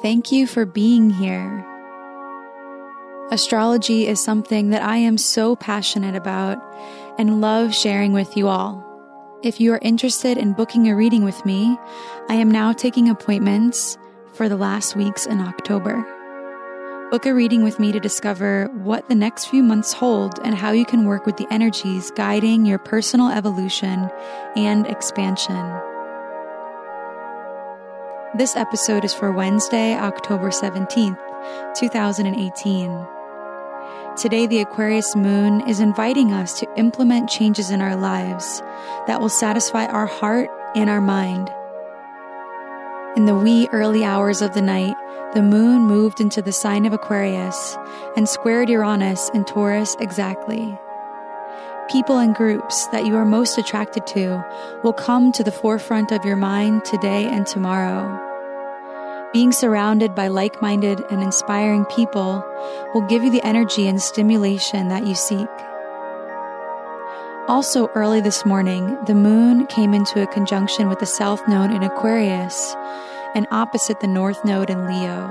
Thank you for being here. Astrology is something that I am so passionate about and love sharing with you all. If you are interested in booking a reading with me, I am now taking appointments for the last weeks in October. Book a reading with me to discover what the next few months hold and how you can work with the energies guiding your personal evolution and expansion. This episode is for Wednesday, October 17th, 2018. Today, the Aquarius moon is inviting us to implement changes in our lives that will satisfy our heart and our mind. In the wee early hours of the night, the moon moved into the sign of Aquarius and squared Uranus and Taurus exactly. People and groups that you are most attracted to will come to the forefront of your mind today and tomorrow. Being surrounded by like-minded and inspiring people will give you the energy and stimulation that you seek. Also early this morning, the moon came into a conjunction with the south node in Aquarius and opposite the north node in Leo.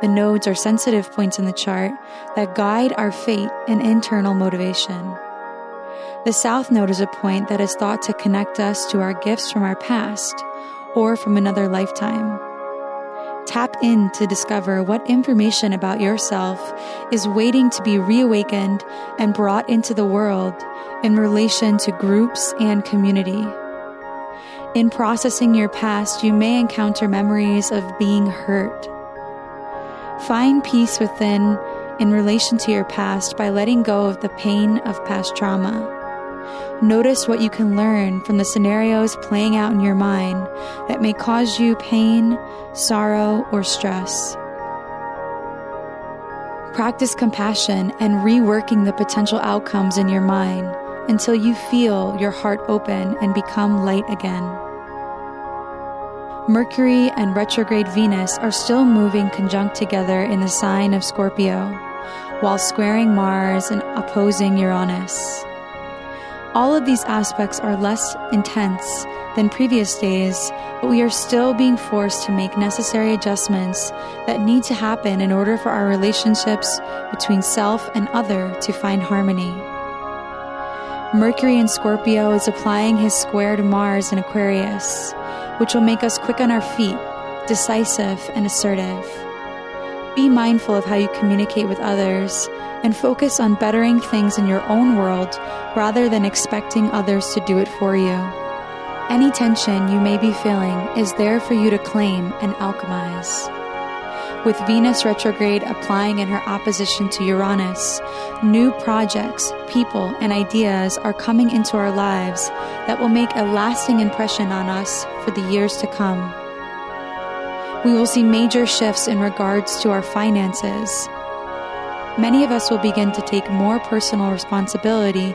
The nodes are sensitive points in the chart that guide our fate and internal motivation. The south node is a point that is thought to connect us to our gifts from our past or from another lifetime. Tap in to discover what information about yourself is waiting to be reawakened and brought into the world in relation to groups and community. In processing your past, you may encounter memories of being hurt. Find peace within in relation to your past by letting go of the pain of past trauma. Notice what you can learn from the scenarios playing out in your mind that may cause you pain, sorrow, or stress. Practice compassion and reworking the potential outcomes in your mind until you feel your heart open and become light again. Mercury and retrograde Venus are still moving conjunct together in the sign of Scorpio, while squaring Mars and opposing Uranus. All of these aspects are less intense than previous days, but we are still being forced to make necessary adjustments that need to happen in order for our relationships between self and other to find harmony. Mercury in Scorpio is applying his square to Mars in Aquarius, which will make us quick on our feet, decisive and assertive. Be mindful of how you communicate with others and focus on bettering things in your own world rather than expecting others to do it for you. Any tension you may be feeling is there for you to claim and alchemize. With Venus retrograde applying in her opposition to Uranus, new projects, people, and ideas are coming into our lives that will make a lasting impression on us for the years to come. We will see major shifts in regards to our finances. Many of us will begin to take more personal responsibility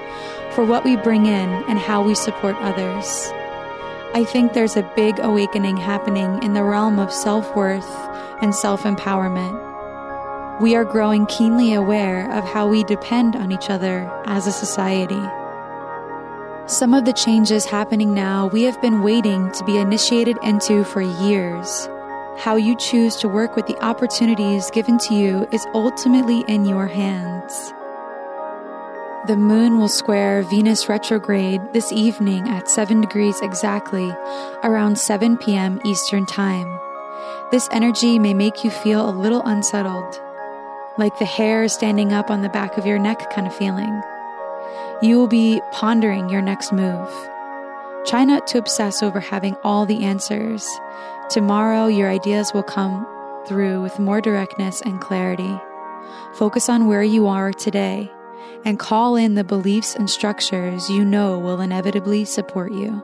for what we bring in and how we support others. I think there's a big awakening happening in the realm of self-worth and self-empowerment. We are growing keenly aware of how we depend on each other as a society. Some of the changes happening now we have been waiting to be initiated into for years. How you choose to work with the opportunities given to you is ultimately in your hands. The moon will square Venus retrograde this evening at 7 degrees exactly, around 7 p.m. Eastern Time. This energy may make you feel a little unsettled, like the hair standing up on the back of your neck kind of feeling. You will be pondering your next move. Try not to obsess over having all the answers. Tomorrow, your ideas will come through with more directness and clarity. Focus on where you are today and call in the beliefs and structures you know will inevitably support you.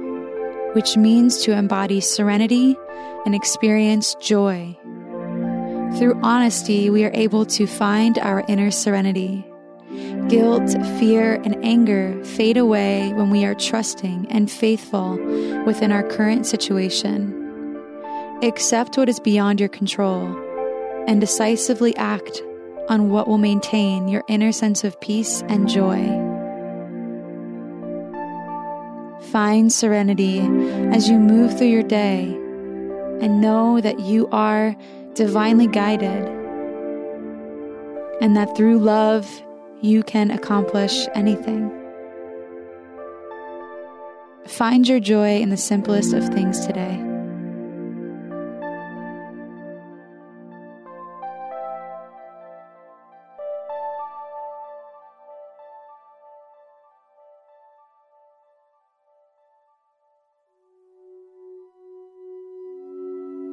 which means to embody serenity and experience joy. Through honesty, we are able to find our inner serenity. Guilt, fear, and anger fade away when we are trusting and faithful within our current situation. Accept what is beyond your control and decisively act on what will maintain your inner sense of peace and joy. Find serenity as you move through your day, and know that you are divinely guided, and that through love you can accomplish anything. Find your joy in the simplest of things today.